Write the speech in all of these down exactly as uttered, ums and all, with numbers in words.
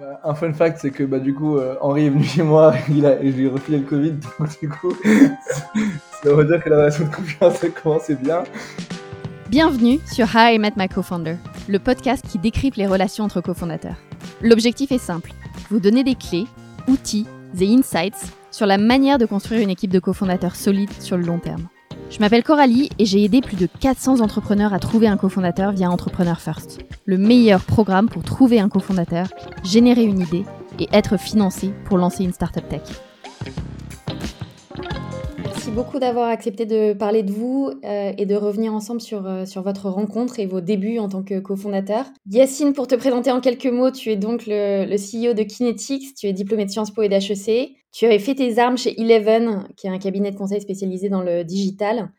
Bah, un fun fact, c'est que bah, du coup, euh, Henri est venu chez moi il a, et je lui ai refilé le Covid. Donc du coup, ça veut dire que la relation de confiance a commencé bien. Bienvenue sur How I Met My Co-Founder, le podcast qui décrypte les relations entre cofondateurs. L'objectif est simple, vous donner des clés, outils et insights sur la manière de construire une équipe de cofondateurs solide sur le long terme. Je m'appelle Coralie et j'ai aidé plus de quatre cents entrepreneurs à trouver un cofondateur via Entrepreneur First, le meilleur programme pour trouver un cofondateur, générer une idée et être financé pour lancer une startup tech. Merci beaucoup d'avoir accepté de parler de vous euh, et de revenir ensemble sur, euh, sur votre rencontre et vos débuts en tant que cofondateur. Yassine, pour te présenter en quelques mots, tu es donc le, le C E O de Kinetix, tu es diplômé de Sciences Po et d'H E C. Tu avais fait tes armes chez Eleven, qui est un cabinet de conseil spécialisé dans le digital,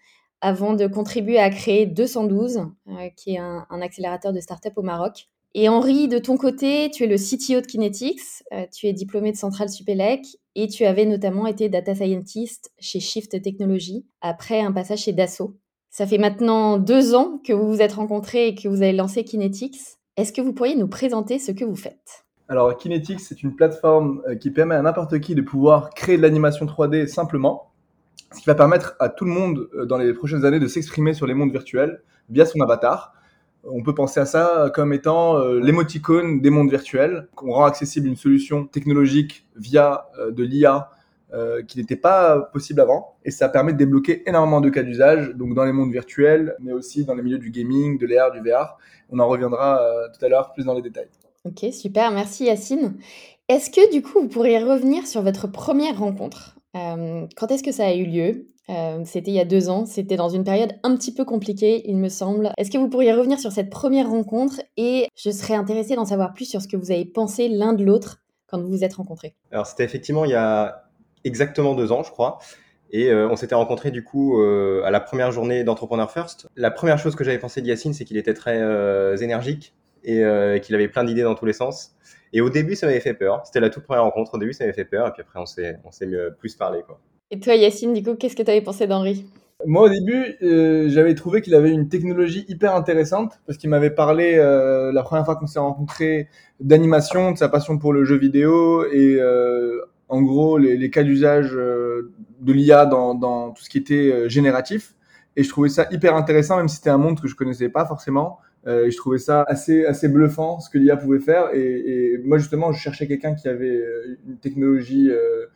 avant de contribuer à créer deux cent douze, euh, qui est un, un accélérateur de start-up au Maroc. Et Henri, de ton côté, tu es le C T O de Kinetix, euh, tu es diplômé de Centrale Supélec et tu avais notamment été data scientist chez Shift Technologies après un passage chez Dassault. Ça fait maintenant deux ans que vous vous êtes rencontrés et que vous avez lancé Kinetix. Est-ce que vous pourriez nous présenter ce que vous faites ? Alors, Kinetix, c'est une plateforme qui permet à n'importe qui de pouvoir créer de l'animation trois D simplement, ce qui va permettre à tout le monde dans les prochaines années de s'exprimer sur les mondes virtuels via son avatar. On peut penser à ça comme étant l'émoticône des mondes virtuels. On rend accessible une solution technologique via de l'I A qui n'était pas possible avant. Et ça permet de débloquer énormément de cas d'usage, donc dans les mondes virtuels, mais aussi dans les milieux du gaming, de l'A R, du V R. On en reviendra tout à l'heure plus dans les détails. Ok, super, merci Yassine. Est-ce que du coup, vous pourriez revenir sur votre première rencontre ? euh, Quand est-ce que ça a eu lieu ? euh, C'était il y a deux ans, c'était dans une période un petit peu compliquée, il me semble. Est-ce que vous pourriez revenir sur cette première rencontre ? Et je serais intéressée d'en savoir plus sur ce que vous avez pensé l'un de l'autre quand vous vous êtes rencontrés. Alors, c'était effectivement il y a exactement deux ans, je crois. Et euh, on s'était rencontrés du coup euh, à la première journée d'Entrepreneur First. La première chose que j'avais pensé de Yassine, c'est qu'il était très euh, énergique. Et euh, qu'il avait plein d'idées dans tous les sens. Et au début, ça m'avait fait peur. C'était la toute première rencontre. Au début, ça m'avait fait peur. Et puis après, on s'est, on s'est plus parlé, quoi. Et toi, Yassine, du coup, qu'est-ce que tu avais pensé d'Henri ? Moi, au début, euh, j'avais trouvé qu'il avait une technologie hyper intéressante parce qu'il m'avait parlé, euh, la première fois qu'on s'est rencontrés, d'animation, de sa passion pour le jeu vidéo et euh, en gros, les, les cas d'usage euh, de l'I A dans, dans tout ce qui était euh, génératif. Et je trouvais ça hyper intéressant, même si c'était un monde que je connaissais pas forcément. Euh, et je trouvais ça assez, assez bluffant, ce que l'I A pouvait faire. Et, et moi, justement, je cherchais quelqu'un qui avait une technologie, euh,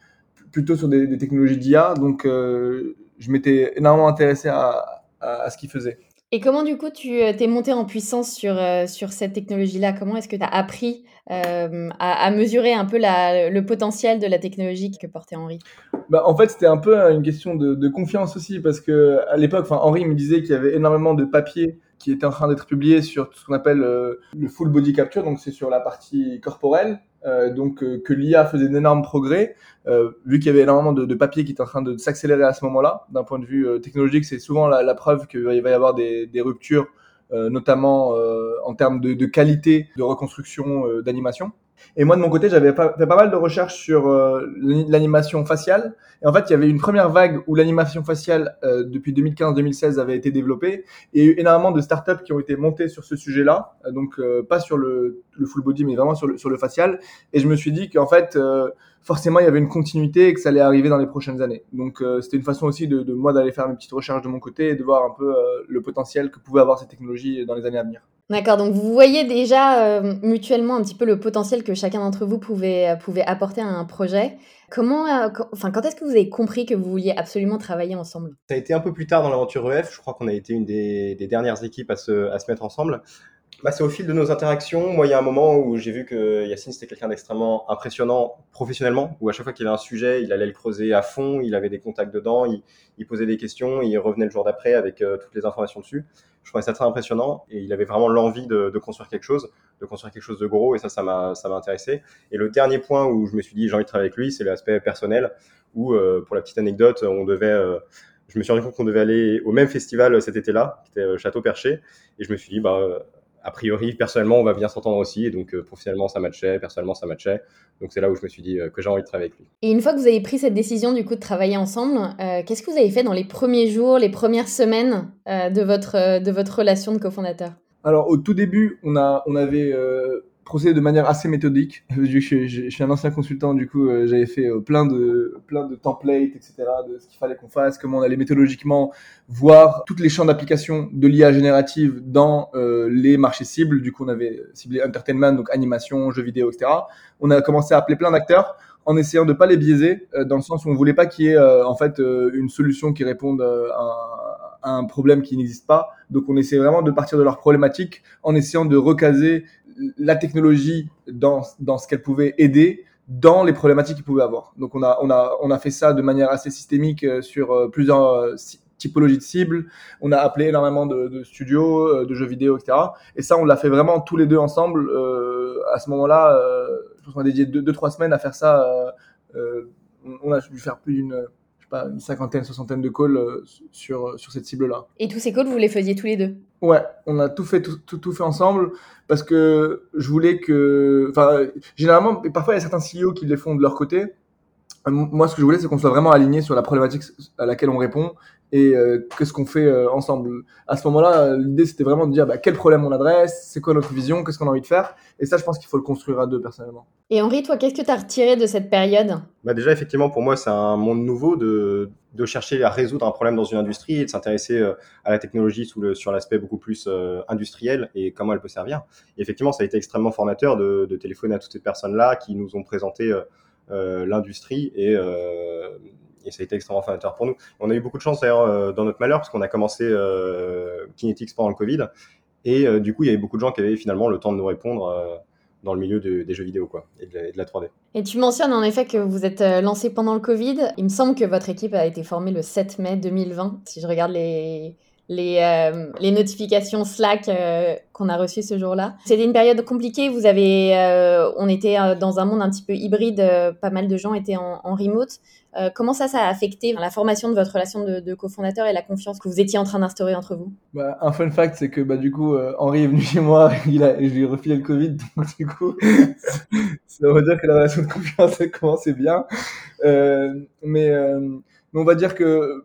plutôt sur des, des technologies d'I A. Donc, euh, je m'étais énormément intéressé à, à, à ce qu'il faisait. Et comment, du coup, tu t'es monté en puissance sur, euh, sur cette technologie-là ? Comment est-ce que tu as appris euh, à, à mesurer un peu la, le potentiel de la technologie que portait Henri ? Bah, en fait, c'était un peu une question de, de confiance aussi, parce qu'à l'époque, Henri me disait qu'il y avait énormément de papiers qui était en train d'être publié sur ce qu'on appelle euh, le full body capture, donc c'est sur la partie corporelle, euh, donc euh, que l'I A faisait d'énormes progrès, euh, vu qu'il y avait énormément de, de papier qui était en train de, de s'accélérer à ce moment-là. D'un point de vue euh, technologique, c'est souvent la, la preuve qu'il va y avoir des, des ruptures, euh, notamment euh, en termes de, de qualité de reconstruction euh, d'animation. Et moi, de mon côté, j'avais pas, fait pas mal de recherches sur euh, l'animation faciale. Et en fait, il y avait une première vague où l'animation faciale, euh, depuis deux mille quinze deux mille seize, avait été développée. Et il y a eu énormément de startups qui ont été montées sur ce sujet-là. Donc, euh, pas sur le, le full body, mais vraiment sur le, sur le facial. Et je me suis dit qu'en fait, euh, forcément, il y avait une continuité et que ça allait arriver dans les prochaines années. Donc, euh, c'était une façon aussi de, de moi d'aller faire mes petites recherches de mon côté et de voir un peu euh, le potentiel que pouvait avoir cette technologie dans les années à venir. D'accord, donc vous voyez déjà euh, mutuellement un petit peu le potentiel que chacun d'entre vous pouvait, euh, pouvait apporter à un projet. Comment, euh, quand, enfin, quand est-ce que vous avez compris que vous vouliez absolument travailler ensemble ? Ça a été un peu plus tard dans l'aventure E F, je crois qu'on a été une des, des dernières équipes à se, à se mettre ensemble. Bah, c'est au fil de nos interactions. Moi, il y a un moment où j'ai vu que Yassine, c'était quelqu'un d'extrêmement impressionnant professionnellement, où à chaque fois qu'il avait un sujet, il allait le creuser à fond, il avait des contacts dedans, il, il posait des questions, il revenait le jour d'après avec euh, toutes les informations dessus. Je trouvais ça très impressionnant et il avait vraiment l'envie de, de construire quelque chose, de construire quelque chose de gros et ça, ça m'a, ça m'a intéressé. Et le dernier point où je me suis dit j'ai envie de travailler avec lui, c'est l'aspect personnel où, euh, pour la petite anecdote, on devait... Euh, je me suis rendu compte qu'on devait aller au même festival cet été-là, qui était Château-Perché, et je me suis dit... bah a priori, personnellement, on va bien s'entendre aussi. Et donc, euh, professionnellement, ça matchait. Personnellement, ça matchait. Donc, c'est là où je me suis dit euh, que j'ai envie de travailler avec lui. Et une fois que vous avez pris cette décision, du coup, de travailler ensemble, euh, qu'est-ce que vous avez fait dans les premiers jours, les premières semaines euh, de, votre, euh, de votre relation de cofondateur ? Alors, au tout début, on, a, on avait euh, procédé de manière assez méthodique. Je, je, je suis un ancien consultant, du coup, euh, j'avais fait euh, plein de plein de templates, et cetera, de ce qu'il fallait qu'on fasse, comment on allait méthodologiquement voir tous les champs d'application de l'I A générative dans euh, les marchés cibles. Du coup, on avait ciblé entertainment, donc animation, jeux vidéo, et cetera. On a commencé à appeler plein d'acteurs en essayant de pas les biaiser, euh, dans le sens où on voulait pas qu'il y ait euh, en fait euh, une solution qui réponde euh, à, un, à un problème qui n'existe pas. Donc, on essaie vraiment de partir de leur problématique en essayant de recaser la technologie dans, dans ce qu'elle pouvait aider, dans les problématiques qu'ils pouvaient avoir. Donc, on a, on a, on a fait ça de manière assez systémique sur plusieurs typologies de cibles. On a appelé énormément de, de studios, de jeux vidéo, et cetera. Et ça, on l'a fait vraiment tous les deux ensemble. Euh, à ce moment-là, euh, je pense qu'on a dédié deux, deux, trois semaines à faire ça. Euh, euh, on a dû faire plus d'une... pas une cinquantaine, soixantaine de calls euh, sur, sur cette cible-là. Et tous ces calls, vous les faisiez tous les deux? Ouais, on a tout fait, tout, tout, tout fait ensemble parce que je voulais que... Enfin, généralement, parfois, il y a certains C E O qui les font de leur côté. Moi, ce que je voulais, c'est qu'on soit vraiment aligné sur la problématique à laquelle on répond et euh, qu'est-ce qu'on fait euh, ensemble. À ce moment-là, l'idée, c'était vraiment de dire bah, quel problème on adresse, c'est quoi notre vision, qu'est-ce qu'on a envie de faire. Et ça, je pense qu'il faut le construire à deux, personnellement. Et Henri, toi, qu'est-ce que tu as retiré de cette période ? Bah déjà, effectivement, pour moi, c'est un monde nouveau de, de chercher à résoudre un problème dans une industrie et de s'intéresser euh, à la technologie sous le, sur l'aspect beaucoup plus euh, industriel et comment elle peut servir. Et effectivement, ça a été extrêmement formateur de, de téléphoner à toutes ces personnes-là qui nous ont présenté... Euh, Euh, l'industrie et, euh, et ça a été extrêmement formateur pour nous. On a eu beaucoup de chance d'ailleurs euh, dans notre malheur parce qu'on a commencé euh, Kinetix pendant le Covid et euh, du coup il y avait beaucoup de gens qui avaient finalement le temps de nous répondre euh, dans le milieu de, des jeux vidéo quoi, et, de la, et de la trois D. Et tu mentionnes en effet que vous êtes lancé pendant le Covid. Il me semble que votre équipe a été formée le sept mai deux mille vingt si je regarde les... Les, euh, les notifications Slack euh, qu'on a reçues ce jour-là. C'était une période compliquée. Vous avez, euh, on était dans un monde un petit peu hybride. Euh, pas mal de gens étaient en, en remote. Euh, comment ça, ça a affecté la formation de votre relation de, de cofondateur et la confiance que vous étiez en train d'instaurer entre vous? Bah, un fun fact, c'est que bah, du coup, euh, Henri est venu chez moi. Il a, je lui ai refilé le Covid. Donc du coup, ça veut dire que la relation de confiance a commencé bien. Euh, mais, euh, mais on va dire que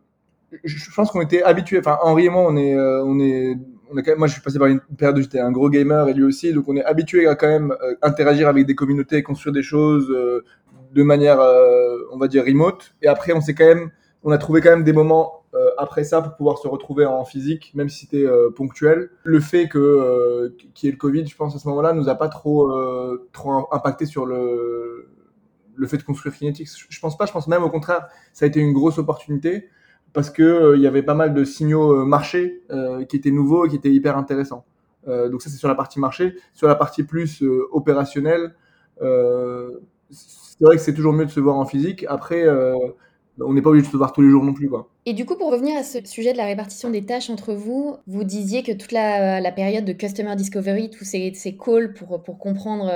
je pense qu'on était habitués, enfin Henri et moi on est, euh, on est, on est quand même, moi je suis passé par une période où j'étais un gros gamer et lui aussi, donc on est habitués à quand même euh, interagir avec des communautés, construire des choses euh, de manière, euh, on va dire remote. Et après on s'est quand même, on a trouvé quand même des moments euh, après ça pour pouvoir se retrouver en physique, même si c'était euh, ponctuel. Le fait que euh, qu'il y ait le Covid, je pense à ce moment-là, nous a pas trop, euh, trop impacté sur le, le fait de construire Kinetix. Je, je pense pas, je pense même au contraire, ça a été une grosse opportunité. Parce que euh, il y avait pas mal de signaux euh, marché euh, qui étaient nouveaux et qui étaient hyper intéressants. Euh, donc ça, c'est sur la partie marché. Sur la partie plus euh, opérationnelle, euh, c'est vrai que c'est toujours mieux de se voir en physique. Après, euh, on n'est pas obligé de se voir tous les jours non plus, quoi. Et du coup, pour revenir à ce sujet de la répartition des tâches entre vous, vous disiez que toute la, la période de Customer Discovery, tous ces, ces calls pour, pour comprendre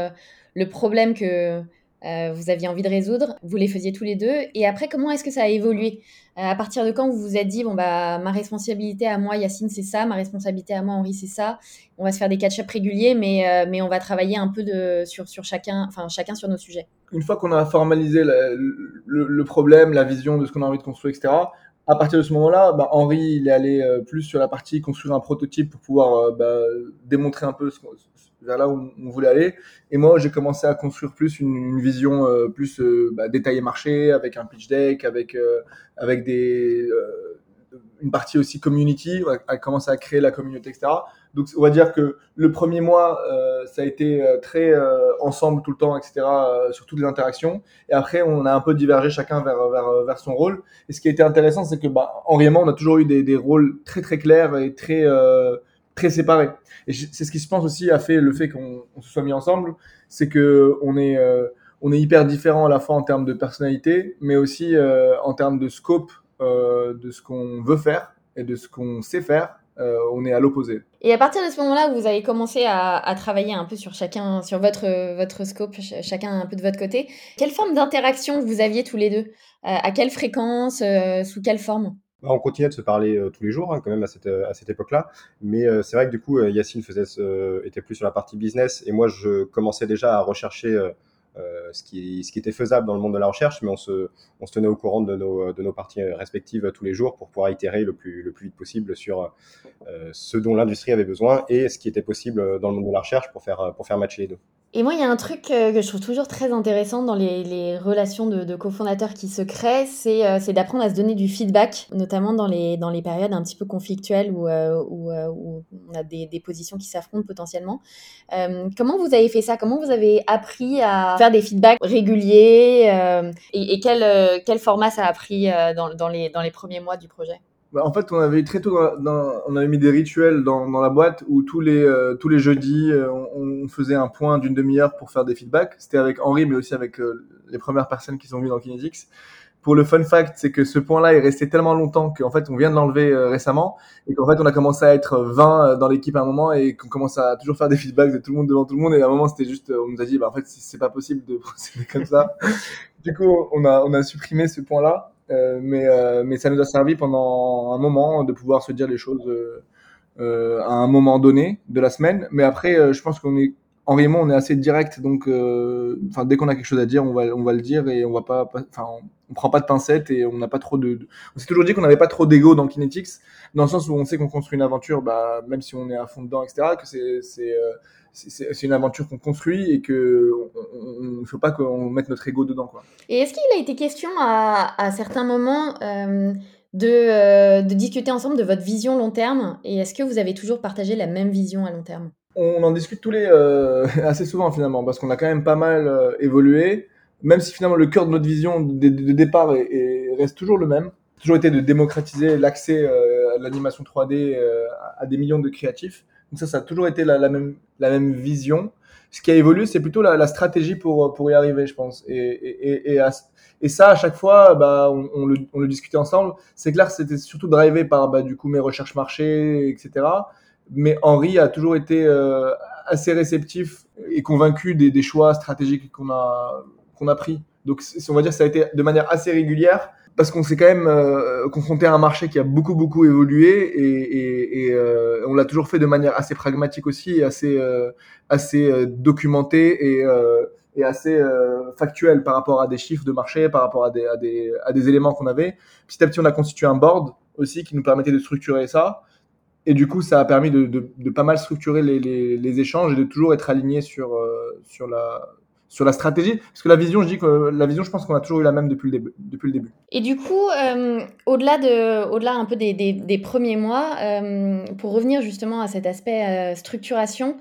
le problème que... Euh, vous aviez envie de résoudre, vous les faisiez tous les deux. Et après, comment est-ce que ça a évolué ? euh, À partir de quand vous vous êtes dit, bon, bah, ma responsabilité à moi, Yassine, c'est ça, ma responsabilité à moi, Henri, c'est ça. On va se faire des catch-up réguliers, mais, euh, mais on va travailler un peu de, sur, sur chacun, enfin, chacun sur nos sujets. Une fois qu'on a formalisé la, le, le problème, la vision de ce qu'on a envie de construire, et cetera, à partir de ce moment-là, bah, Henri, il est allé euh, plus sur la partie construire un prototype pour pouvoir euh, bah, démontrer un peu ce qu'on... vers là où on voulait aller. Et moi, j'ai commencé à construire plus une, une vision euh, plus euh, bah, détaillée marché, avec un pitch deck, avec, euh, avec des, euh, une partie aussi community, à commencer à créer la communauté, et cetera. Donc, on va dire que le premier mois, euh, ça a été très euh, ensemble tout le temps, et cetera, euh, sur toutes les interactions. Et après, on a un peu divergé chacun vers, vers, vers son rôle. Et ce qui a été intéressant, c'est que, bah, en réellement, on a toujours eu des, des rôles très, très clairs et très... Euh, très séparés. Et c'est ce qui, je pense, aussi a fait le fait qu'on on se soit mis ensemble, c'est que on est euh, on est hyper différents à la fois en termes de personnalité, mais aussi euh, en termes de scope euh, de ce qu'on veut faire et de ce qu'on sait faire. Euh, on est à l'opposé. Et à partir de ce moment-là, vous avez commencé à, à travailler un peu sur chacun, sur votre votre scope, ch- chacun un peu de votre côté. Quelle forme d'interaction vous aviez tous les deux ? euh, À quelle fréquence ? euh, Sous quelle forme ? On continuait de se parler euh, tous les jours hein, quand même à cette, à cette époque-là, mais euh, c'est vrai que du coup euh, Yassine faisait, euh, était plus sur la partie business et moi je commençais déjà à rechercher euh, euh, ce, qui, ce qui était faisable dans le monde de la recherche, mais on se, on se tenait au courant de nos, de nos parties respectives tous les jours pour pouvoir itérer le plus, le plus vite possible sur euh, ce dont l'industrie avait besoin et ce qui était possible dans le monde de la recherche pour faire, pour faire matcher les deux. Et moi, il y a un truc euh, que je trouve toujours très intéressant dans les, les relations de, de cofondateurs qui se créent, c'est, euh, c'est d'apprendre à se donner du feedback, notamment dans les, dans les périodes un petit peu conflictuelles où, euh, où, euh, où on a des, des positions qui s'affrontent potentiellement. Euh, comment vous avez fait ça ? Comment vous avez appris à faire des feedbacks réguliers euh, et, et quel, euh, quel format ça a pris euh, dans, dans, les, dans les premiers mois du projet ? Bah, en fait, on avait très tôt, dans, dans, on avait mis des rituels dans, dans la boîte où tous les euh, tous les jeudis, euh, on, on faisait un point d'une demi-heure pour faire des feedbacks. C'était avec Henri, mais aussi avec euh, les premières personnes qui sont venues dans Kinetix. Pour le fun fact, c'est que ce point-là est resté tellement longtemps qu'en fait, on vient de l'enlever euh, récemment et qu'en fait, on a commencé à être vingt dans l'équipe à un moment et qu'on commence à toujours faire des feedbacks de tout le monde devant tout le monde. Et à un moment, c'était juste, on nous a dit, bah en fait, c'est pas possible de procéder comme ça. Du coup, on a on a supprimé ce point-là. Euh, mais, euh, mais ça nous a servi pendant un moment de pouvoir se dire les choses euh, euh, à un moment donné de la semaine. Mais après, euh, je pense qu'on est, en Raymond, on est assez direct. Donc, euh, dès qu'on a quelque chose à dire, on va, on va le dire et on va pas, enfin, on, on prend pas de pincettes et on n'a pas trop de. de... On s'est toujours dit qu'on n'avait pas trop d'ego dans Kinetix, dans le sens où on sait qu'on construit une aventure, bah, même si on est à fond dedans, et cetera. Que c'est, c'est, euh, c'est, c'est une aventure qu'on construit et que on ne faut pas qu'on mette notre ego dedans, quoi. Et est-ce qu'il a été question à, à certains moments euh, de, euh, de discuter ensemble de votre vision long terme et est-ce que vous avez toujours partagé la même vision à long terme ? On en discute tous les euh, assez souvent finalement parce qu'on a quand même pas mal euh, évolué, même si finalement le cœur de notre vision de, de, de départ est, est, reste toujours le même. C'est toujours été de démocratiser l'accès euh, à l'animation trois D euh, à des millions de créatifs. Donc ça, ça a toujours été la, la, même, la même vision. Ce qui a évolué, c'est plutôt la, la stratégie pour, pour y arriver, je pense. Et, et, et, à, et ça, à chaque fois, bah, on, on, le, on le discutait ensemble. C'est clair, c'était surtout drivé par bah, du coup, mes recherches marché, et cetera. Mais Henri a toujours été euh, assez réceptif et convaincu des, des choix stratégiques qu'on a, qu'on a pris. Donc, on va dire que ça a été de manière assez régulière. Parce qu'on s'est quand même euh, confronté à un marché qui a beaucoup, beaucoup évolué et, et, et euh, on l'a toujours fait de manière assez pragmatique aussi, assez, euh, assez euh, documentée et, euh, et assez euh, factuelle par rapport à des chiffres de marché, par rapport à des, à, des, à des éléments qu'on avait. Petit à petit, on a constitué un board aussi qui nous permettait de structurer ça. Et du coup, ça a permis de, de, de pas mal structurer les, les, les échanges et de toujours être aligné sur, euh, sur la... sur la stratégie, parce que la vision, je dis que la vision, je pense qu'on a toujours eu la même depuis le début. Depuis le début. Et du coup, euh, au-delà de, au-delà un peu des, des, des premiers mois, euh, pour revenir justement à cet aspect euh, structuration,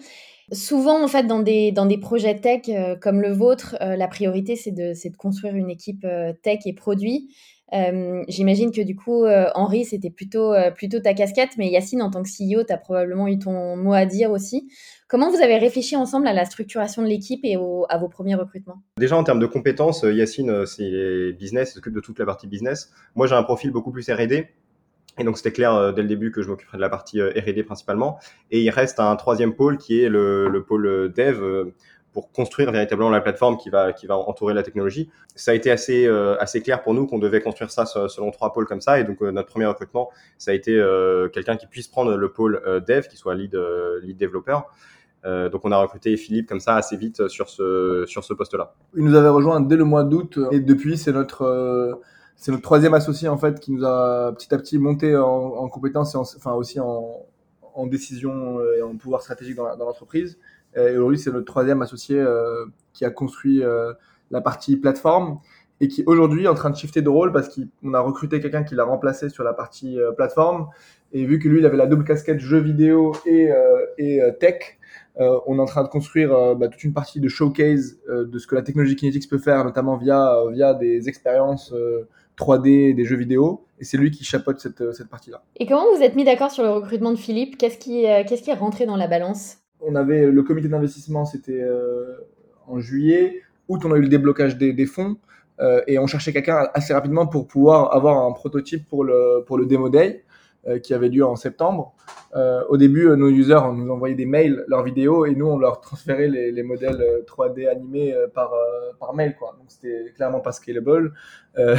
souvent en fait dans des dans des projets tech euh, comme le vôtre, euh, la priorité c'est de c'est de construire une équipe euh, tech et produit. Euh, j'imagine que du coup, euh, Henri, c'était plutôt, euh, plutôt ta casquette, mais Yassine, en tant que C E O, tu as probablement eu ton mot à dire aussi. Comment vous avez réfléchi ensemble à la structuration de l'équipe et au, à vos premiers recrutements ? Déjà, en termes de compétences, Yassine, c'est business, il s'occupe de toute la partie business. Moi, j'ai un profil beaucoup plus R et D. Et donc, c'était clair euh, dès le début que je m'occuperais de la partie euh, R et D principalement. Et il reste un troisième pôle qui est le, le pôle dev euh, pour construire véritablement la plateforme qui va qui va entourer la technologie. Ça a été assez euh, assez clair pour nous qu'on devait construire ça selon trois pôles comme ça. Et donc euh, notre premier recrutement, ça a été euh, quelqu'un qui puisse prendre le pôle euh, dev, qui soit lead euh, lead développeur. Euh, donc on a recruté Philippe comme ça assez vite sur ce sur ce poste-là. Il nous avait rejoint dès le mois d'août et depuis c'est notre euh, c'est notre troisième associé en fait qui nous a petit à petit monté en, en compétences et en, enfin aussi en en décision et en pouvoir stratégique dans, la, dans l'entreprise. Et aujourd'hui, c'est notre troisième associé euh, qui a construit euh, la partie plateforme et qui aujourd'hui est en train de shifter de rôle parce qu'on a recruté quelqu'un qui l'a remplacé sur la partie euh, plateforme. Et vu que lui, il avait la double casquette jeux vidéo et, euh, et tech, euh, on est en train de construire euh, bah, toute une partie de showcase euh, de ce que la technologie Kinetix peut faire, notamment via, euh, via des expériences euh, trois D, des jeux vidéo. Et c'est lui qui chapeaute cette, cette partie-là. Et comment vous êtes mis d'accord sur le recrutement de Philippe ? Qu'est-ce qui, euh, qu'est-ce qui est rentré dans la balance ? On avait le comité d'investissement, c'était euh, en juillet. Août, on a eu le déblocage des, des fonds euh, et on cherchait quelqu'un assez rapidement pour pouvoir avoir un prototype pour le, pour le Demo Day euh, qui avait lieu en septembre. Euh, au début, euh, nos users on nous envoyait des mails, leurs vidéos et nous, on leur transférait les, les modèles trois D animés euh, par, euh, par mail, quoi. Donc, c'était clairement pas scalable euh,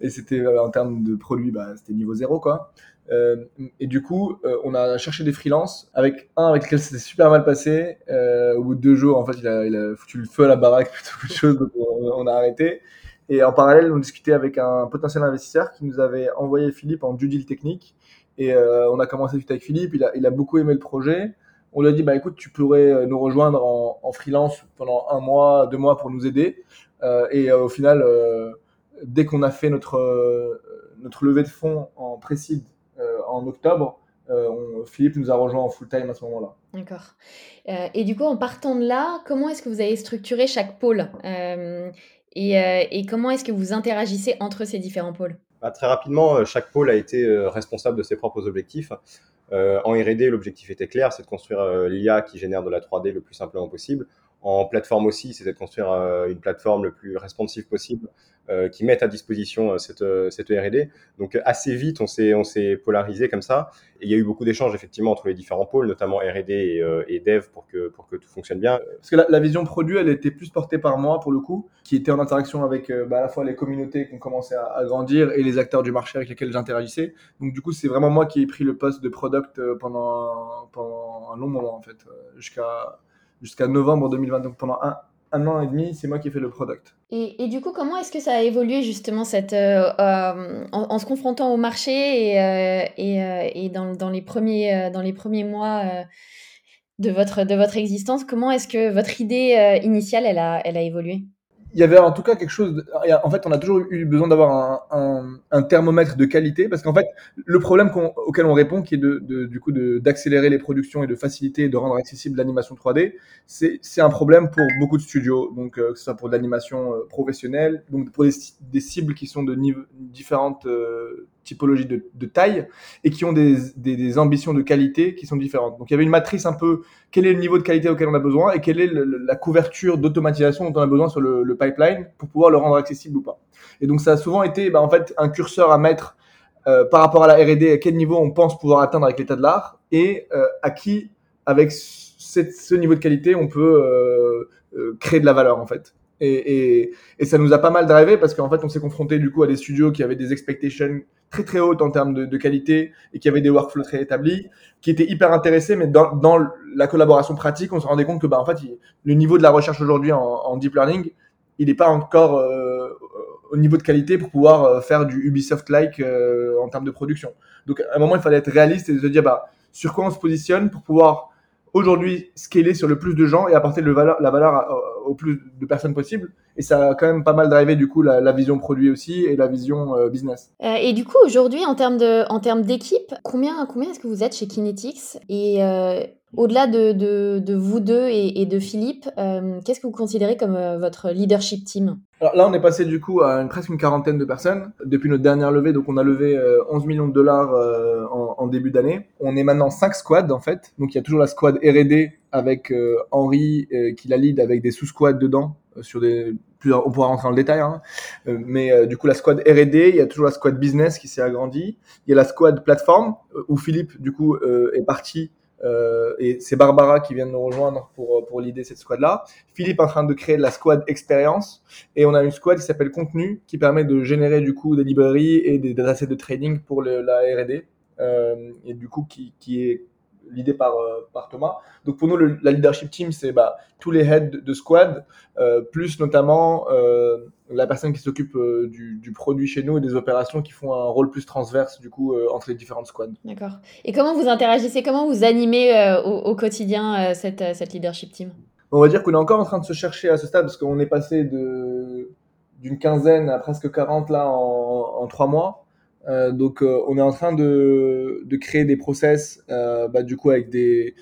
et c'était euh, en termes de produits, bah, c'était niveau zéro, quoi. Euh, et du coup, euh, on a cherché des freelances avec un avec lequel c'était super mal passé. Euh, au bout de deux jours, en fait, il a, il a foutu le feu à la baraque plutôt qu'autre chose, donc on, on a arrêté. Et en parallèle, on discutait avec un potentiel investisseur qui nous avait envoyé Philippe en due deal technique. Et euh, on a commencé à discuter avec Philippe. Il a, il a beaucoup aimé le projet. On lui a dit, bah, écoute, tu pourrais nous rejoindre en, en freelance pendant un mois, deux mois pour nous aider. Euh, et euh, au final, euh, dès qu'on a fait notre, euh, notre levée de fonds en précide euh, en octobre, euh, on, Philippe nous a rejoint en full-time à ce moment-là. D'accord. Euh, et du coup, en partant de là, comment est-ce que vous avez structuré chaque pôle euh, et, euh, et comment est-ce que vous interagissez entre ces différents pôles? Bah, très rapidement, chaque pôle a été responsable de ses propres objectifs. Euh, en R et D, l'objectif était clair, c'est de construire euh, l'I A qui génère de la trois D le plus simplement possible. En plateforme aussi, c'était de construire euh, une plateforme le plus responsive possible euh, qui mette à disposition euh, cette, euh, cette R et D. Donc assez vite, on s'est, on s'est polarisé comme ça. Et il y a eu beaucoup d'échanges effectivement entre les différents pôles, notamment R et D et, euh, et Dev pour que, pour que tout fonctionne bien. Parce que la, la vision produit, elle était plus portée par moi pour le coup, qui était en interaction avec euh, bah, à la fois les communautés qui ont commencé à, à grandir et les acteurs du marché avec lesquels j'interagissais. Donc du coup, c'est vraiment moi qui ai pris le poste de product pendant, pendant un long moment en fait, jusqu'à... Jusqu'à novembre deux mille vingt, donc pendant un, un an et demi, c'est moi qui ai fait le product. Et, et du coup, comment est-ce que ça a évolué justement cette, euh, euh, en, en se confrontant au marché et, euh, et, euh, et dans, dans, les premiers, dans les premiers mois euh, de, votre, de votre existence, comment est-ce que votre idée euh, initiale, elle a, elle a évolué ? Il y avait en tout cas quelque chose... De... En fait, on a toujours eu besoin d'avoir un, un, un thermomètre de qualité parce qu'en fait, le problème qu'on, auquel on répond, qui est de, de, du coup de, d'accélérer les productions et de faciliter et de rendre accessible l'animation trois D, c'est, c'est un problème pour beaucoup de studios, donc euh, que ce soit pour de l'animation euh, professionnelle, donc pour des, des cibles qui sont de nive- différentes euh, typologies de, de taille et qui ont des, des, des ambitions de qualité qui sont différentes. Donc, il y avait une matrice un peu, quel est le niveau de qualité auquel on a besoin et quelle est le, la couverture d'automatisation dont on a besoin sur le, le pipeline pour pouvoir le rendre accessible ou pas. Et donc ça a souvent été bah, en fait un curseur à mettre euh, par rapport à la R et D, à quel niveau on pense pouvoir atteindre avec l'état de l'art et euh, à qui avec cette, ce niveau de qualité on peut euh, euh, créer de la valeur en fait. Et, et, et ça nous a pas mal drivé parce qu'en fait on s'est confronté du coup à des studios qui avaient des expectations très très hautes en termes de, de qualité et qui avaient des workflows très établis, qui étaient hyper intéressés, mais dans, dans la collaboration pratique on se rendait compte que bah, en fait, il, le niveau de la recherche aujourd'hui en, en deep learning il n'est pas encore euh, au niveau de qualité pour pouvoir euh, faire du Ubisoft-like euh, en termes de production. Donc, à un moment, il fallait être réaliste et se dire bah, sur quoi on se positionne pour pouvoir aujourd'hui scaler sur le plus de gens et apporter le valeur, la valeur à, au plus de personnes possible. Et ça a quand même pas mal drivé du coup la, la vision produit aussi et la vision euh, business. Euh, et du coup, aujourd'hui, en termes de, en termes d'équipe, combien, combien est-ce que vous êtes chez Kinetix et euh... Au-delà de, de, de vous deux et, et de Philippe, euh, qu'est-ce que vous considérez comme euh, votre leadership team ? Alors là, on est passé du coup à une, presque une quarantaine de personnes. Depuis notre dernière levée, donc on a levé euh, onze millions de dollars euh, en, en début d'année. On est maintenant cinq squads en fait. Donc il y a toujours la squad R et D avec euh, Henri euh, qui la lead avec des sous-squads dedans. Euh, sur des, plusieurs, on pourra rentrer dans le détail. Hein. Euh, mais euh, du coup, la squad R et D, il y a toujours la squad business qui s'est agrandie. Il y a la squad plateforme euh, où Philippe du coup euh, est parti. Euh, et c'est Barbara qui vient de nous rejoindre pour, pour l'idée de cette squad-là. Philippe est en train de créer de la squad expérience et on a une squad qui s'appelle contenu qui permet de générer du coup des librairies et des datasets de trading pour le, la R et D euh, et du coup qui, qui est l'idée par, euh, par Thomas. Donc pour nous, le, la leadership team, c'est bah, tous les heads de squad, euh, plus notamment euh, la personne qui s'occupe euh, du, du produit chez nous et des opérations qui font un rôle plus transverse du coup euh, entre les différentes squads. D'accord. Et comment vous interagissez, comment vous animez euh, au, au quotidien euh, cette, euh, cette leadership team ? On va dire qu'on est encore en train de se chercher à ce stade parce qu'on est passé de, d'une quinzaine à presque quarante là en, en trois mois. Euh, donc, euh, on est en train de, de créer des process, euh, bah, du coup, avec des,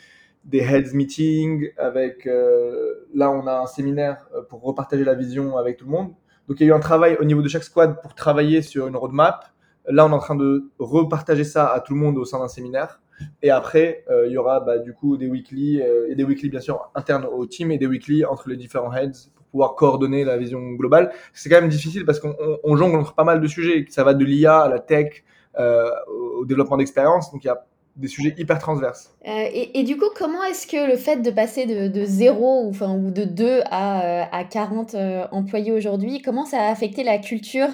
des heads meetings, avec, euh, là, on a un séminaire pour repartager la vision avec tout le monde. Donc, il y a eu un travail au niveau de chaque squad pour travailler sur une roadmap. Là, on est en train de repartager ça à tout le monde au sein d'un séminaire. Et après, euh, il y aura, bah, du coup, des weekly, euh, et des weekly, bien sûr, internes au team et des weekly entre les différents heads. Pouvoir coordonner la vision globale, c'est quand même difficile parce qu'on on, on jongle entre pas mal de sujets. Ça va de l'I A à la tech, euh, au développement d'expérience. Donc, il y a des sujets hyper transverses. Euh, et, et du coup, comment est-ce que le fait de passer de, de zéro ou, enfin, ou de deux à, à quarante employés aujourd'hui, comment ça a affecté la culture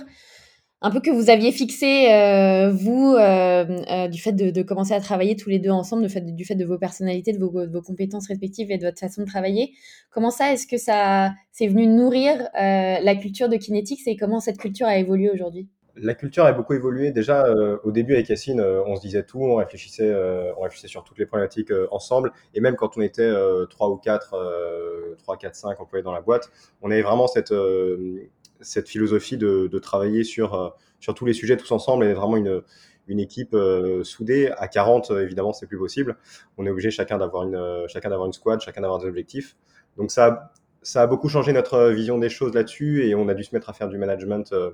un peu que vous aviez fixée, euh, vous, euh, euh, du fait de, de commencer à travailler tous les deux ensemble, du fait de, du fait de vos personnalités, de vos, de vos compétences respectives et de votre façon de travailler. Comment ça, est-ce que ça c'est venu nourrir euh, la culture de Kinetix et comment cette culture a évolué aujourd'hui ? la culture a beaucoup évolué. Déjà, euh, au début avec Yassine, euh, on se disait tout, on réfléchissait, euh, on réfléchissait sur toutes les problématiques euh, ensemble. Et même quand on était euh, trois ou quatre, euh, trois, quatre, cinq employés dans la boîte, on avait vraiment cette, euh, cette philosophie de, de travailler sur, euh, sur tous les sujets tous ensemble. Et vraiment une, une équipe euh, soudée. À quarante, euh, évidemment, c'est plus possible. On est obligé chacun d'avoir une, euh, chacun d'avoir une squad, chacun d'avoir des objectifs. Donc ça, ça a beaucoup changé notre vision des choses là-dessus, et on a dû se mettre à faire du management euh,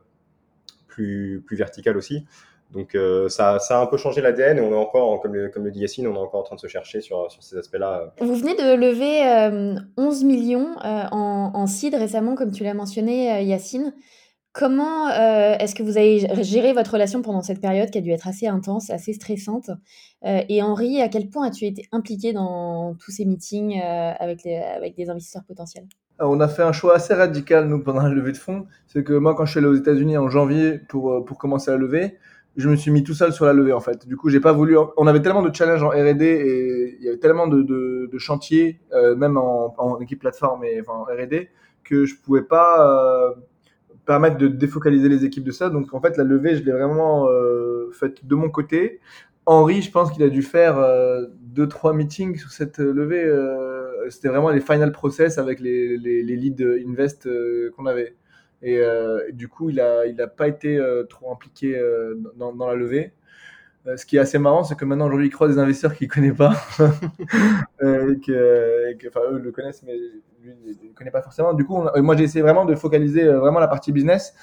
plus, plus vertical aussi. Donc euh, ça, ça a un peu changé l'A D N, et on est encore, comme le, comme le dit Yassine, on est encore en train de se chercher sur, sur ces aspects-là. Vous venez de lever euh, onze millions euh, en, en seed récemment, comme tu l'as mentionné, Yassine. Comment euh, est-ce que vous avez géré votre relation pendant cette période qui a dû être assez intense, assez stressante euh, Et Henri, à quel point as-tu été impliqué dans tous ces meetings euh, avec, les, avec des investisseurs potentiels? On a fait un choix assez radical, nous, pendant la levée de fonds. C'est que moi, quand je suis allé aux États-Unis en janvier pour, pour commencer à lever, je me suis mis tout seul sur la levée, en fait. Du coup, j'ai pas voulu... On avait tellement de challenges en R et D et il y avait tellement de, de, de chantiers, euh, même en, en équipe plateforme et enfin, en R et D, que je pouvais pas... Euh, permettre de défocaliser les équipes de ça. Donc en fait la levée je l'ai vraiment euh, faite de mon côté. Henri, je pense qu'il a dû faire euh, deux trois meetings sur cette levée, euh, c'était vraiment les final process avec les les, les lead invest euh, qu'on avait, et, euh, et du coup il a il a pas été euh, trop impliqué euh, dans dans la levée. Euh, ce qui est assez marrant, c'est que maintenant aujourd'hui il croise des investisseurs qu'il connaît pas et que, et que enfin eux le connaissent mais lui il ne connaît pas forcément. Du coup on, moi j'ai essayé vraiment de focaliser euh, vraiment la partie business.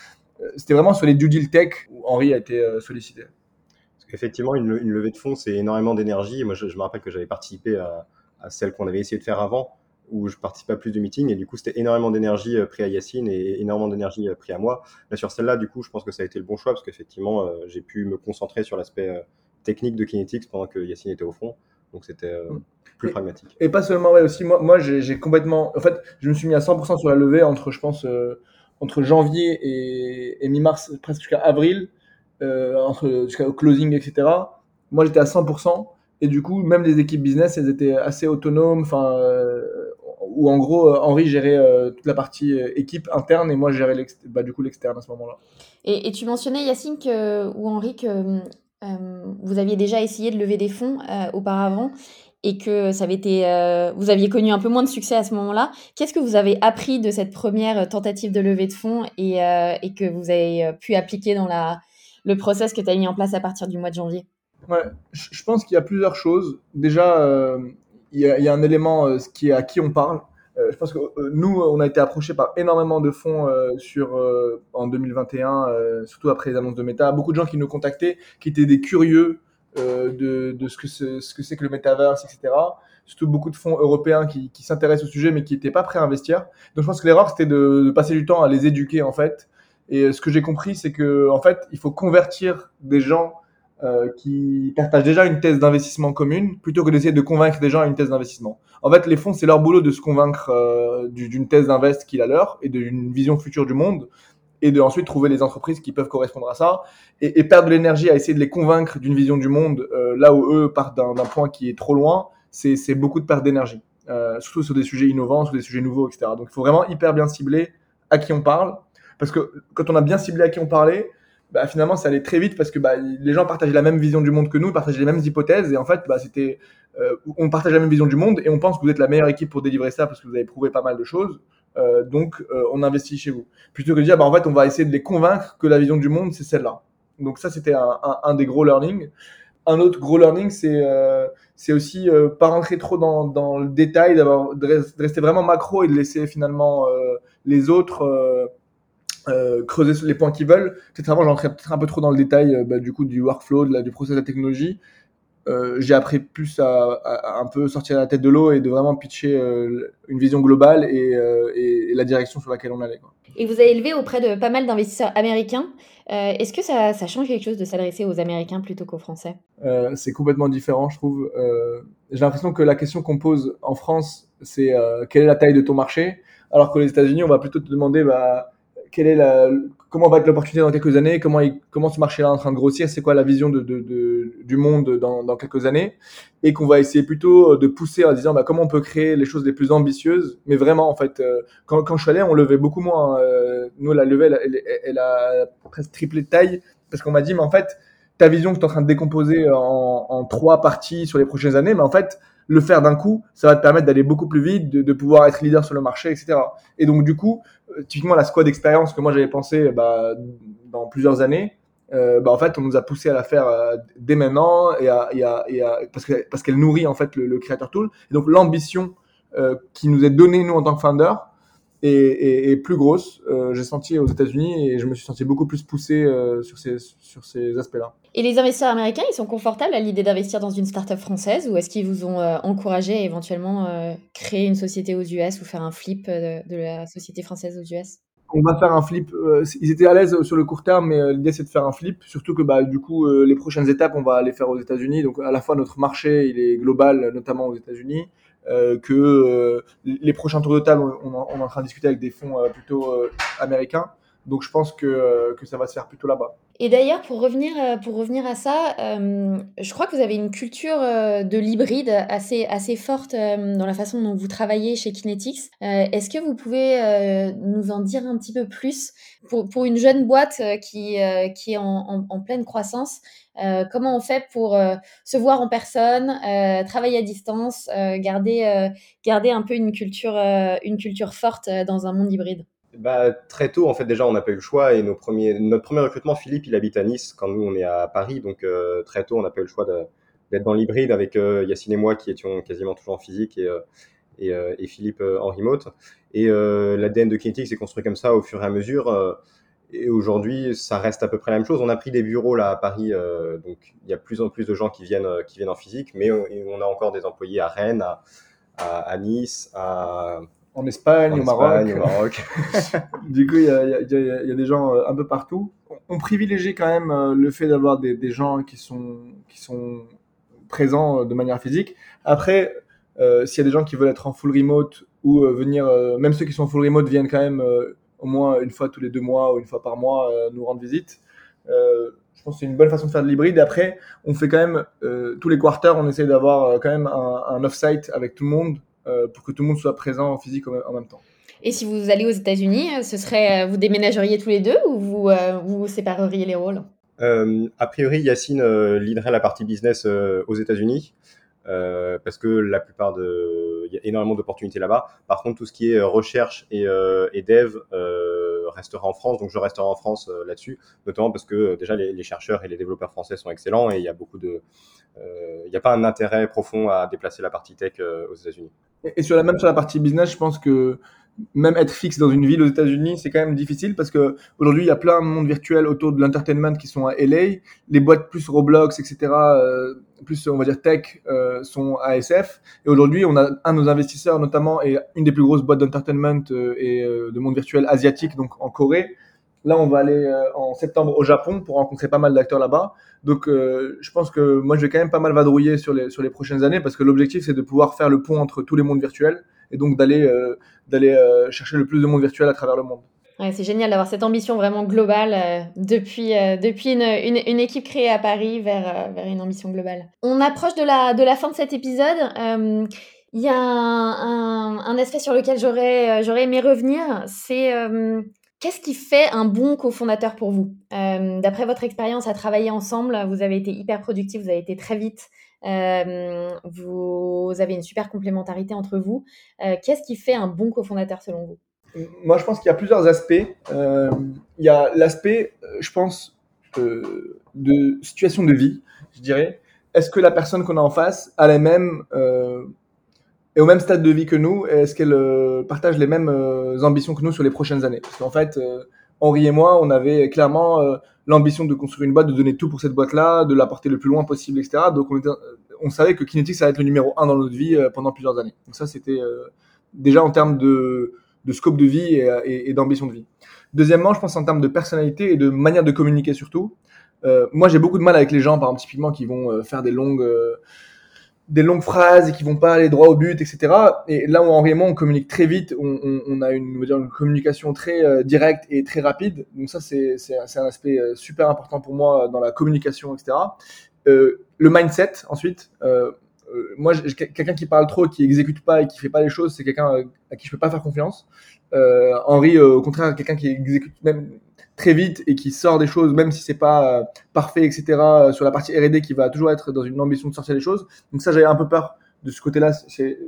Euh, c'était vraiment sur les due deal tech où Henri a été euh, sollicité. Parce qu'effectivement une, une levée de fonds c'est énormément d'énergie. Moi je, je me rappelle que j'avais participé à, à celle qu'on avait essayé de faire avant, où je participais à plus de meetings, et du coup c'était énormément d'énergie euh, pris à Yassine et énormément d'énergie euh, pris à moi. Là sur celle-là, du coup, je pense que ça a été le bon choix parce qu'effectivement, euh, j'ai pu me concentrer sur l'aspect euh, technique de Kinetix pendant que Yassine était au front, donc c'était euh, plus et, pragmatique. Et pas seulement, ouais, aussi moi, moi j'ai, j'ai complètement, en fait, je me suis mis à cent pour cent sur la levée entre, je pense, euh, entre janvier et, et mi-mars, presque jusqu'à avril, euh, entre jusqu'au closing, et cetera. Moi, j'étais à cent pour cent, et du coup, même les équipes business, elles étaient assez autonomes, enfin. Euh, où en gros Henri gérait euh, toute la partie euh, équipe interne et moi gérais l'ex- bah, du coup l'externe à ce moment-là. Et, et tu mentionnais Yassine que, ou Henri que euh, vous aviez déjà essayé de lever des fonds euh, auparavant et que ça avait été, euh, vous aviez connu un peu moins de succès à ce moment-là. Qu'est-ce que vous avez appris de cette première tentative de levée de fonds et, euh, et que vous avez pu appliquer dans la, le process que tu as mis en place à partir du mois de janvier? Ouais, je pense qu'il y a plusieurs choses. Déjà, euh, il y a, il y a un élément euh, qui est à qui on parle. Euh, je pense que euh, nous, on a été approchés par énormément de fonds euh, sur, euh, en deux mille vingt et un, euh, surtout après les annonces de Meta. Beaucoup de gens qui nous contactaient, qui étaient des curieux euh, de, de ce, que c'est, ce que c'est que le metaverse, et cetera. Surtout beaucoup de fonds européens qui, qui s'intéressent au sujet, mais qui n'étaient pas prêts à investir. Donc, je pense que l'erreur, c'était de, de passer du temps à les éduquer, en fait. Et ce que j'ai compris, c'est que, en fait, il faut convertir des gens Euh, qui partagent déjà une thèse d'investissement commune plutôt que d'essayer de convaincre des gens à une thèse d'investissement. En fait, les fonds, c'est leur boulot de se convaincre euh, d'une thèse d'invest qui est la leur et d'une vision future du monde et de ensuite trouver les entreprises qui peuvent correspondre à ça et, et perdre de l'énergie à essayer de les convaincre d'une vision du monde euh, là où eux partent d'un, d'un point qui est trop loin, c'est, c'est beaucoup de perte d'énergie, euh, surtout sur des sujets innovants, sur des sujets nouveaux, et cetera. Donc, il faut vraiment hyper bien cibler à qui on parle parce que quand on a bien ciblé à qui on parlait, bah, finalement, ça allait très vite parce que bah, les gens partageaient la même vision du monde que nous, partageaient les mêmes hypothèses. Et en fait, bah, c'était, euh, on partage la même vision du monde et on pense que vous êtes la meilleure équipe pour délivrer ça parce que vous avez prouvé pas mal de choses. Euh, donc, euh, on investit chez vous. Plutôt que de dire, bah, en fait, on va essayer de les convaincre que la vision du monde, c'est celle-là. Donc ça, c'était un, un, un des gros learnings. Un autre gros learning, c'est, euh, c'est aussi euh, pas rentrer trop dans, dans le détail, d'avoir, de rester vraiment macro et de laisser finalement euh, les autres... Euh, Euh, creuser sur les points qu'ils veulent. Peut-être avant, j'entrais peut-être un peu trop dans le détail euh, bah, du coup du workflow, de la, du process de la technologie. Euh, j'ai appris plus à, à, à un peu sortir la tête de l'eau et de vraiment pitcher euh, une vision globale et, euh, et, et la direction sur laquelle on allait, quoi. Et vous avez levé auprès de pas mal d'investisseurs américains. Euh, est-ce que ça, ça change quelque chose de s'adresser aux Américains plutôt qu'aux Français ? euh, C'est complètement différent, je trouve. Euh, j'ai l'impression que la question qu'on pose en France, c'est euh, quelle est la taille de ton marché ? Alors qu'aux États-Unis, on va plutôt te demander... Bah, quelle est la, comment va être l'opportunité dans quelques années, comment, il, comment ce marché-là est en train de grossir, c'est quoi la vision de, de, de, du monde dans, dans quelques années, et qu'on va essayer plutôt de pousser en disant bah, comment on peut créer les choses les plus ambitieuses. Mais vraiment, en fait, euh, quand, quand je suis allé, on levait beaucoup moins. Euh, nous, la levée, elle, elle, elle a presque triplé de taille, parce qu'on m'a dit, mais en fait, ta vision que tu es en train de décomposer en, en trois parties sur les prochaines années, mais en fait, le faire d'un coup, ça va te permettre d'aller beaucoup plus vite, de, de pouvoir être leader sur le marché, et cetera. Et donc, du coup, typiquement, la squad expérience que moi, j'avais pensé bah, dans plusieurs années, euh, bah, en fait, on nous a poussé à la faire euh, dès maintenant, et à, et à, et à, parce que, parce qu'elle nourrit en fait, le, le Creator Tool. Et donc, l'ambition euh, qui nous est donnée, nous, en tant que founder, est, est, est plus grosse. Euh, j'ai senti aux États-Unis et je me suis senti beaucoup plus poussé euh, sur ces, sur ces aspects-là. Et les investisseurs américains, ils sont confortables à l'idée d'investir dans une start-up française, ou est-ce qu'ils vous ont euh, encouragé à éventuellement euh, créer une société aux U S ou faire un flip de, de la société française aux U S? On va faire un flip. Euh, ils étaient à l'aise sur le court terme, mais euh, l'idée c'est de faire un flip. Surtout que bah, du coup, euh, les prochaines étapes, on va les faire aux États-Unis. Donc à la fois notre marché, il est global, notamment aux États-Unis. Euh, que euh, les prochains tours de table, on, on, on est en train de discuter avec des fonds euh, plutôt euh, américains. Donc, je pense que, euh, que ça va se faire plutôt là-bas. Et d'ailleurs, pour revenir, pour revenir à ça, euh, je crois que vous avez une culture euh, de l'hybride assez, assez forte euh, dans la façon dont vous travaillez chez Kinetix. Euh, est-ce que vous pouvez euh, nous en dire un petit peu plus pour, pour une jeune boîte qui, euh, qui est en, en, en pleine croissance, euh, comment on fait pour euh, se voir en personne, euh, travailler à distance, euh, garder, euh, garder un peu une culture, euh, une culture forte euh, dans un monde hybride? Bah, très tôt, en fait, déjà, on n'a pas eu le choix. Et nos premiers, notre premier recrutement, Philippe, il habite à Nice, quand nous, on est à Paris. Donc, euh, très tôt, on n'a pas eu le choix de, d'être dans l'hybride avec euh, Yassine et moi qui étions quasiment toujours en physique et, euh, et, euh, et Philippe euh, en remote. Et euh, l'A D N de Kinetix s'est construit comme ça au fur et à mesure. Euh, et aujourd'hui, ça reste à peu près la même chose. On a pris des bureaux là à Paris. Euh, donc, il y a de plus en plus de gens qui viennent, qui viennent en physique. Mais on, on a encore des employés à Rennes, à, à, à Nice, à... En Espagne, en au Maroc. Espagne, au Maroc. Du coup, il y a, y, a, y, a, y a des gens un peu partout. On privilégie quand même le fait d'avoir des, des gens qui sont, qui sont présents de manière physique. Après, euh, s'il y a des gens qui veulent être en full remote ou euh, venir, euh, même ceux qui sont en full remote viennent quand même euh, au moins une fois tous les deux mois ou une fois par mois euh, nous rendre visite. Euh, je pense que c'est une bonne façon de faire de l'hybride. Après, on fait quand même, euh, tous les quarters, on essaie d'avoir euh, quand même un, un off-site avec tout le monde. Pour que tout le monde soit présent en physique en même temps. Et si vous allez aux États-Unis, ce serait, vous déménageriez tous les deux ou vous euh, vous sépareriez les rôles? euh, A priori, Yassine euh, liderait la partie business euh, aux États-Unis euh, parce que la plupart de, il y a énormément d'opportunités là-bas. Par contre, tout ce qui est recherche et, euh, et dev euh, restera en France. Donc, je resterai en France euh, là-dessus, notamment parce que euh, déjà les, les chercheurs et les développeurs français sont excellents et il y a beaucoup de, euh, il n'y a pas un intérêt profond à déplacer la partie tech euh, aux États-Unis. Et sur la, même sur la partie business, je pense que même être fixe dans une ville aux États-Unis, c'est quand même difficile parce qu'aujourd'hui, il y a plein de monde virtuel autour de l'entertainment qui sont à L A. Les boîtes plus Roblox, et cetera, euh, plus on va dire tech, euh, sont à S F. Et aujourd'hui, on a un de nos investisseurs notamment et une des plus grosses boîtes d'entertainment euh, et euh, de monde virtuel asiatique, donc en Corée. Là, on va aller euh, en septembre au Japon pour rencontrer pas mal d'acteurs là-bas. Donc, euh, je pense que moi, je vais quand même pas mal vadrouiller sur les, sur les prochaines années parce que l'objectif, c'est de pouvoir faire le pont entre tous les mondes virtuels et donc d'aller, euh, d'aller euh, chercher le plus de monde virtuel à travers le monde. Ouais, c'est génial d'avoir cette ambition vraiment globale euh, depuis, euh, depuis une, une, une équipe créée à Paris vers, euh, vers une ambition globale. On approche de la, de la fin de cet épisode. Euh, il y a un, un, un aspect sur lequel j'aurais, j'aurais aimé revenir, c'est... Euh, Qu'est-ce qui fait un bon cofondateur pour vous ? euh, D'après votre expérience à travailler ensemble, vous avez été hyper productifs, vous avez été très vite, euh, vous avez une super complémentarité entre vous. Euh, qu'est-ce qui fait un bon cofondateur selon vous ? Moi, je pense qu'il y a plusieurs aspects. Euh, il y a l'aspect, je pense, euh, de situation de vie, je dirais. Est-ce que la personne qu'on a en face a les mêmes... Euh, Et au même stade de vie que nous, est-ce qu'elle euh, partage les mêmes euh, ambitions que nous sur les prochaines années ? Parce qu'en fait, euh, Henri et moi, on avait clairement euh, l'ambition de construire une boîte, de donner tout pour cette boîte-là, de la porter le plus loin possible, et cetera. Donc, on, était, on savait que Kinetix, ça allait être le numéro un dans notre vie euh, pendant plusieurs années. Donc ça, c'était euh, déjà en termes de, de scope de vie et, et, et d'ambition de vie. Deuxièmement, je pense en termes de personnalité et de manière de communiquer surtout. Euh, moi, j'ai beaucoup de mal avec les gens, par exemple, typiquement, qui vont euh, faire des longues... Euh, des longues phrases et qui vont pas aller droit au but, et cetera. Et là, Henri et moi, on communique très vite, on, on, on a une, on va dire une communication très euh, directe et très rapide. Donc ça, c'est, c'est, c'est un aspect super important pour moi dans la communication, et cetera. Euh, le mindset, ensuite. Euh, euh, moi, j'ai, quelqu'un qui parle trop, qui exécute pas et qui fait pas les choses, c'est quelqu'un à qui je peux pas faire confiance. Euh, Henri, euh, au contraire, quelqu'un qui exécute même très vite et qui sort des choses, même si c'est pas euh, parfait, et cetera, euh, sur la partie R et D, qui va toujours être dans une ambition de sortir des choses. Donc ça, j'avais un peu peur de ce côté-là, c'est,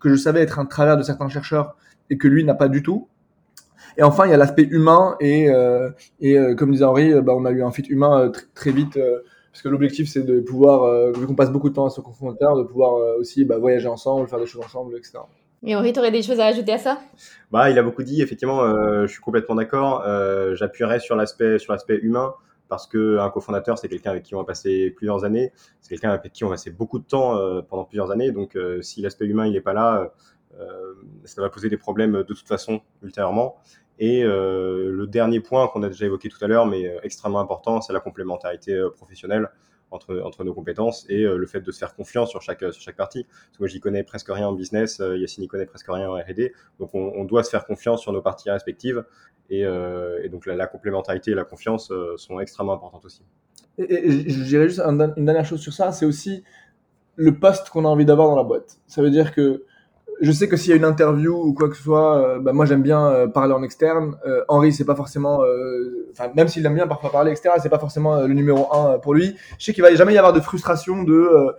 que je savais être un travers de certains chercheurs et que lui n'a pas du tout. Et enfin, il y a l'aspect humain et, euh, et euh, comme disait Henri, euh, bah, on a eu un fit humain euh, tr- très vite, euh, parce que l'objectif, c'est de pouvoir, euh, vu qu'on passe beaucoup de temps à se confronter, de pouvoir euh, aussi bah, voyager ensemble, faire des choses ensemble, et cetera. Et Henri, tu aurais des choses à ajouter à ça ? Bah, il a beaucoup dit, effectivement, euh, je suis complètement d'accord. Euh, j'appuierais sur l'aspect, sur l'aspect humain, parce qu'un cofondateur, c'est quelqu'un avec qui on va passer plusieurs années, c'est quelqu'un avec qui on va passer beaucoup de temps euh, pendant plusieurs années. Donc, euh, si l'aspect humain il n'est pas là, euh, ça va poser des problèmes de toute façon ultérieurement. Et euh, le dernier point qu'on a déjà évoqué tout à l'heure, mais euh, extrêmement important, c'est la complémentarité euh, professionnelle. Entre, entre nos compétences et euh, le fait de se faire confiance sur chaque, sur chaque partie. Parce que moi, j'y connais presque rien en business, euh, Yassine n'y connaît presque rien en R et D, donc on, on doit se faire confiance sur nos parties respectives et, euh, et donc la, la complémentarité et la confiance euh, sont extrêmement importantes aussi. Et, et je dirais juste un, une dernière chose sur ça, c'est aussi le poste qu'on a envie d'avoir dans la boîte. Ça veut dire que je sais que s'il y a une interview ou quoi que ce soit, euh, bah moi j'aime bien euh, parler en externe. Euh, Henri, c'est pas forcément, enfin euh, même s'il aime bien parfois parler, et cetera, c'est pas forcément euh, le numéro un euh, pour lui. Je sais qu'il va jamais y avoir de frustration de euh,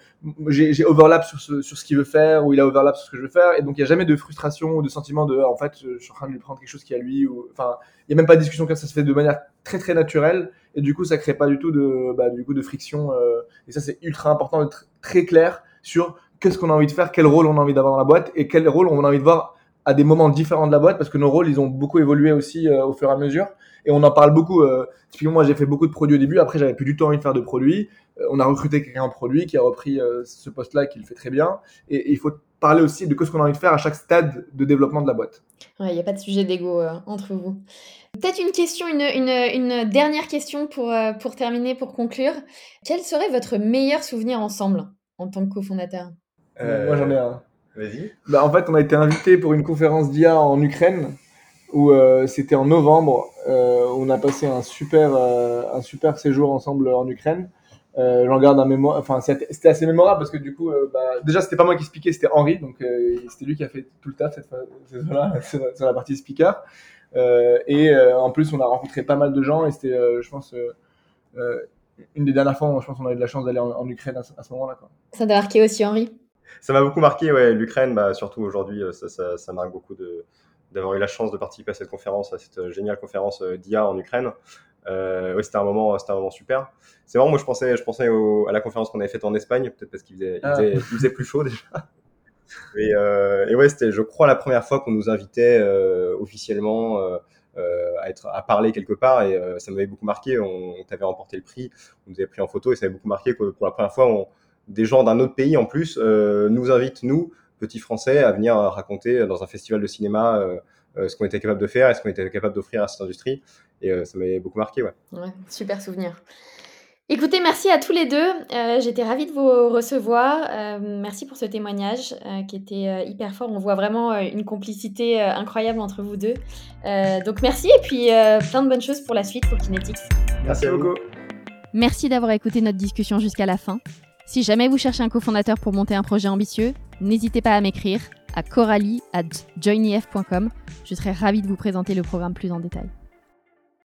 j'ai, j'ai overlap sur ce sur ce qu'il veut faire ou il a overlap sur ce que je veux faire, et donc il y a jamais de frustration ou de sentiment de ah, en fait je suis en train de lui prendre quelque chose qui est à lui, ou enfin il y a même pas de discussion, car ça se fait de manière très très naturelle et du coup ça crée pas du tout de bah du coup de friction euh, et ça c'est ultra important d'être très clair sur qu'est-ce qu'on a envie de faire, quel rôle on a envie d'avoir dans la boîte et quel rôle on a envie de voir à des moments différents de la boîte, parce que nos rôles, ils ont beaucoup évolué aussi euh, au fur et à mesure et on en parle beaucoup. Euh, typiquement, moi, j'ai fait beaucoup de produits au début, après, j'avais plus du tout envie de faire de produits. Euh, on a recruté quelqu'un en produit qui a repris euh, ce poste-là, qui le fait très bien et, et il faut parler aussi de ce qu'on a envie de faire à chaque stade de développement de la boîte. Il ouais, n'y a pas de sujet d'ego euh, entre vous. Peut-être une question, une, une, une dernière question pour, euh, pour terminer, pour conclure. Quel serait votre meilleur souvenir ensemble en tant que cofondateur ? Euh, Moi j'en ai un. Vas-y. Bah, en fait, on a été invité pour une conférence d'I A en Ukraine où euh, c'était en novembre. Euh, on a passé un super, euh, un super séjour ensemble en Ukraine. Euh, j'en garde un mémoire. Enfin, c'était, c'était assez mémorable parce que du coup, euh, bah, déjà c'était pas moi qui speakais, c'était Henri, donc euh, c'était lui qui a fait tout le taf cette fois-là sur la partie speaker. Euh, et euh, en plus, on a rencontré pas mal de gens et c'était, euh, je pense. Euh, euh, Une des dernières fois, je pense qu'on a eu de la chance d'aller en, en Ukraine à ce, à ce moment-là. Quoi. Ça t'a marqué aussi, Henri ? Ça m'a beaucoup marqué, ouais. L'Ukraine, bah, surtout aujourd'hui, ça, ça, ça marque beaucoup de, d'avoir eu la chance de participer à cette conférence, à cette géniale conférence d'I A en Ukraine. Euh, ouais, c'était un moment, c'était un moment super. C'est marrant, moi je pensais, je pensais au, à la conférence qu'on avait faite en Espagne, peut-être parce qu'il faisait, ah. il faisait, il faisait plus chaud déjà. Et, euh, et ouais, c'était, je crois, la première fois qu'on nous invitait euh, officiellement. Euh, Euh, à être à parler quelque part et euh, ça m'avait beaucoup marqué. On, on t'avait remporté le prix, on nous avait pris en photo et ça m'avait beaucoup marqué que pour la première fois on, des gens d'un autre pays en plus euh, nous invitent, nous petits français, à venir raconter dans un festival de cinéma euh, euh, ce qu'on était capable de faire et ce qu'on était capable d'offrir à cette industrie et euh, ça m'avait beaucoup marqué. Ouais. Ouais, super souvenir. Écoutez, merci à tous les deux. Euh, j'étais ravie de vous recevoir. Euh, merci pour ce témoignage euh, qui était euh, hyper fort. On voit vraiment euh, une complicité euh, incroyable entre vous deux. Euh, donc merci et puis euh, plein de bonnes choses pour la suite, pour Kinetix. Merci beaucoup. Merci d'avoir écouté notre discussion jusqu'à la fin. Si jamais vous cherchez un cofondateur pour monter un projet ambitieux, n'hésitez pas à m'écrire à coralie arobase joinyf point com. Je serai ravie de vous présenter le programme plus en détail.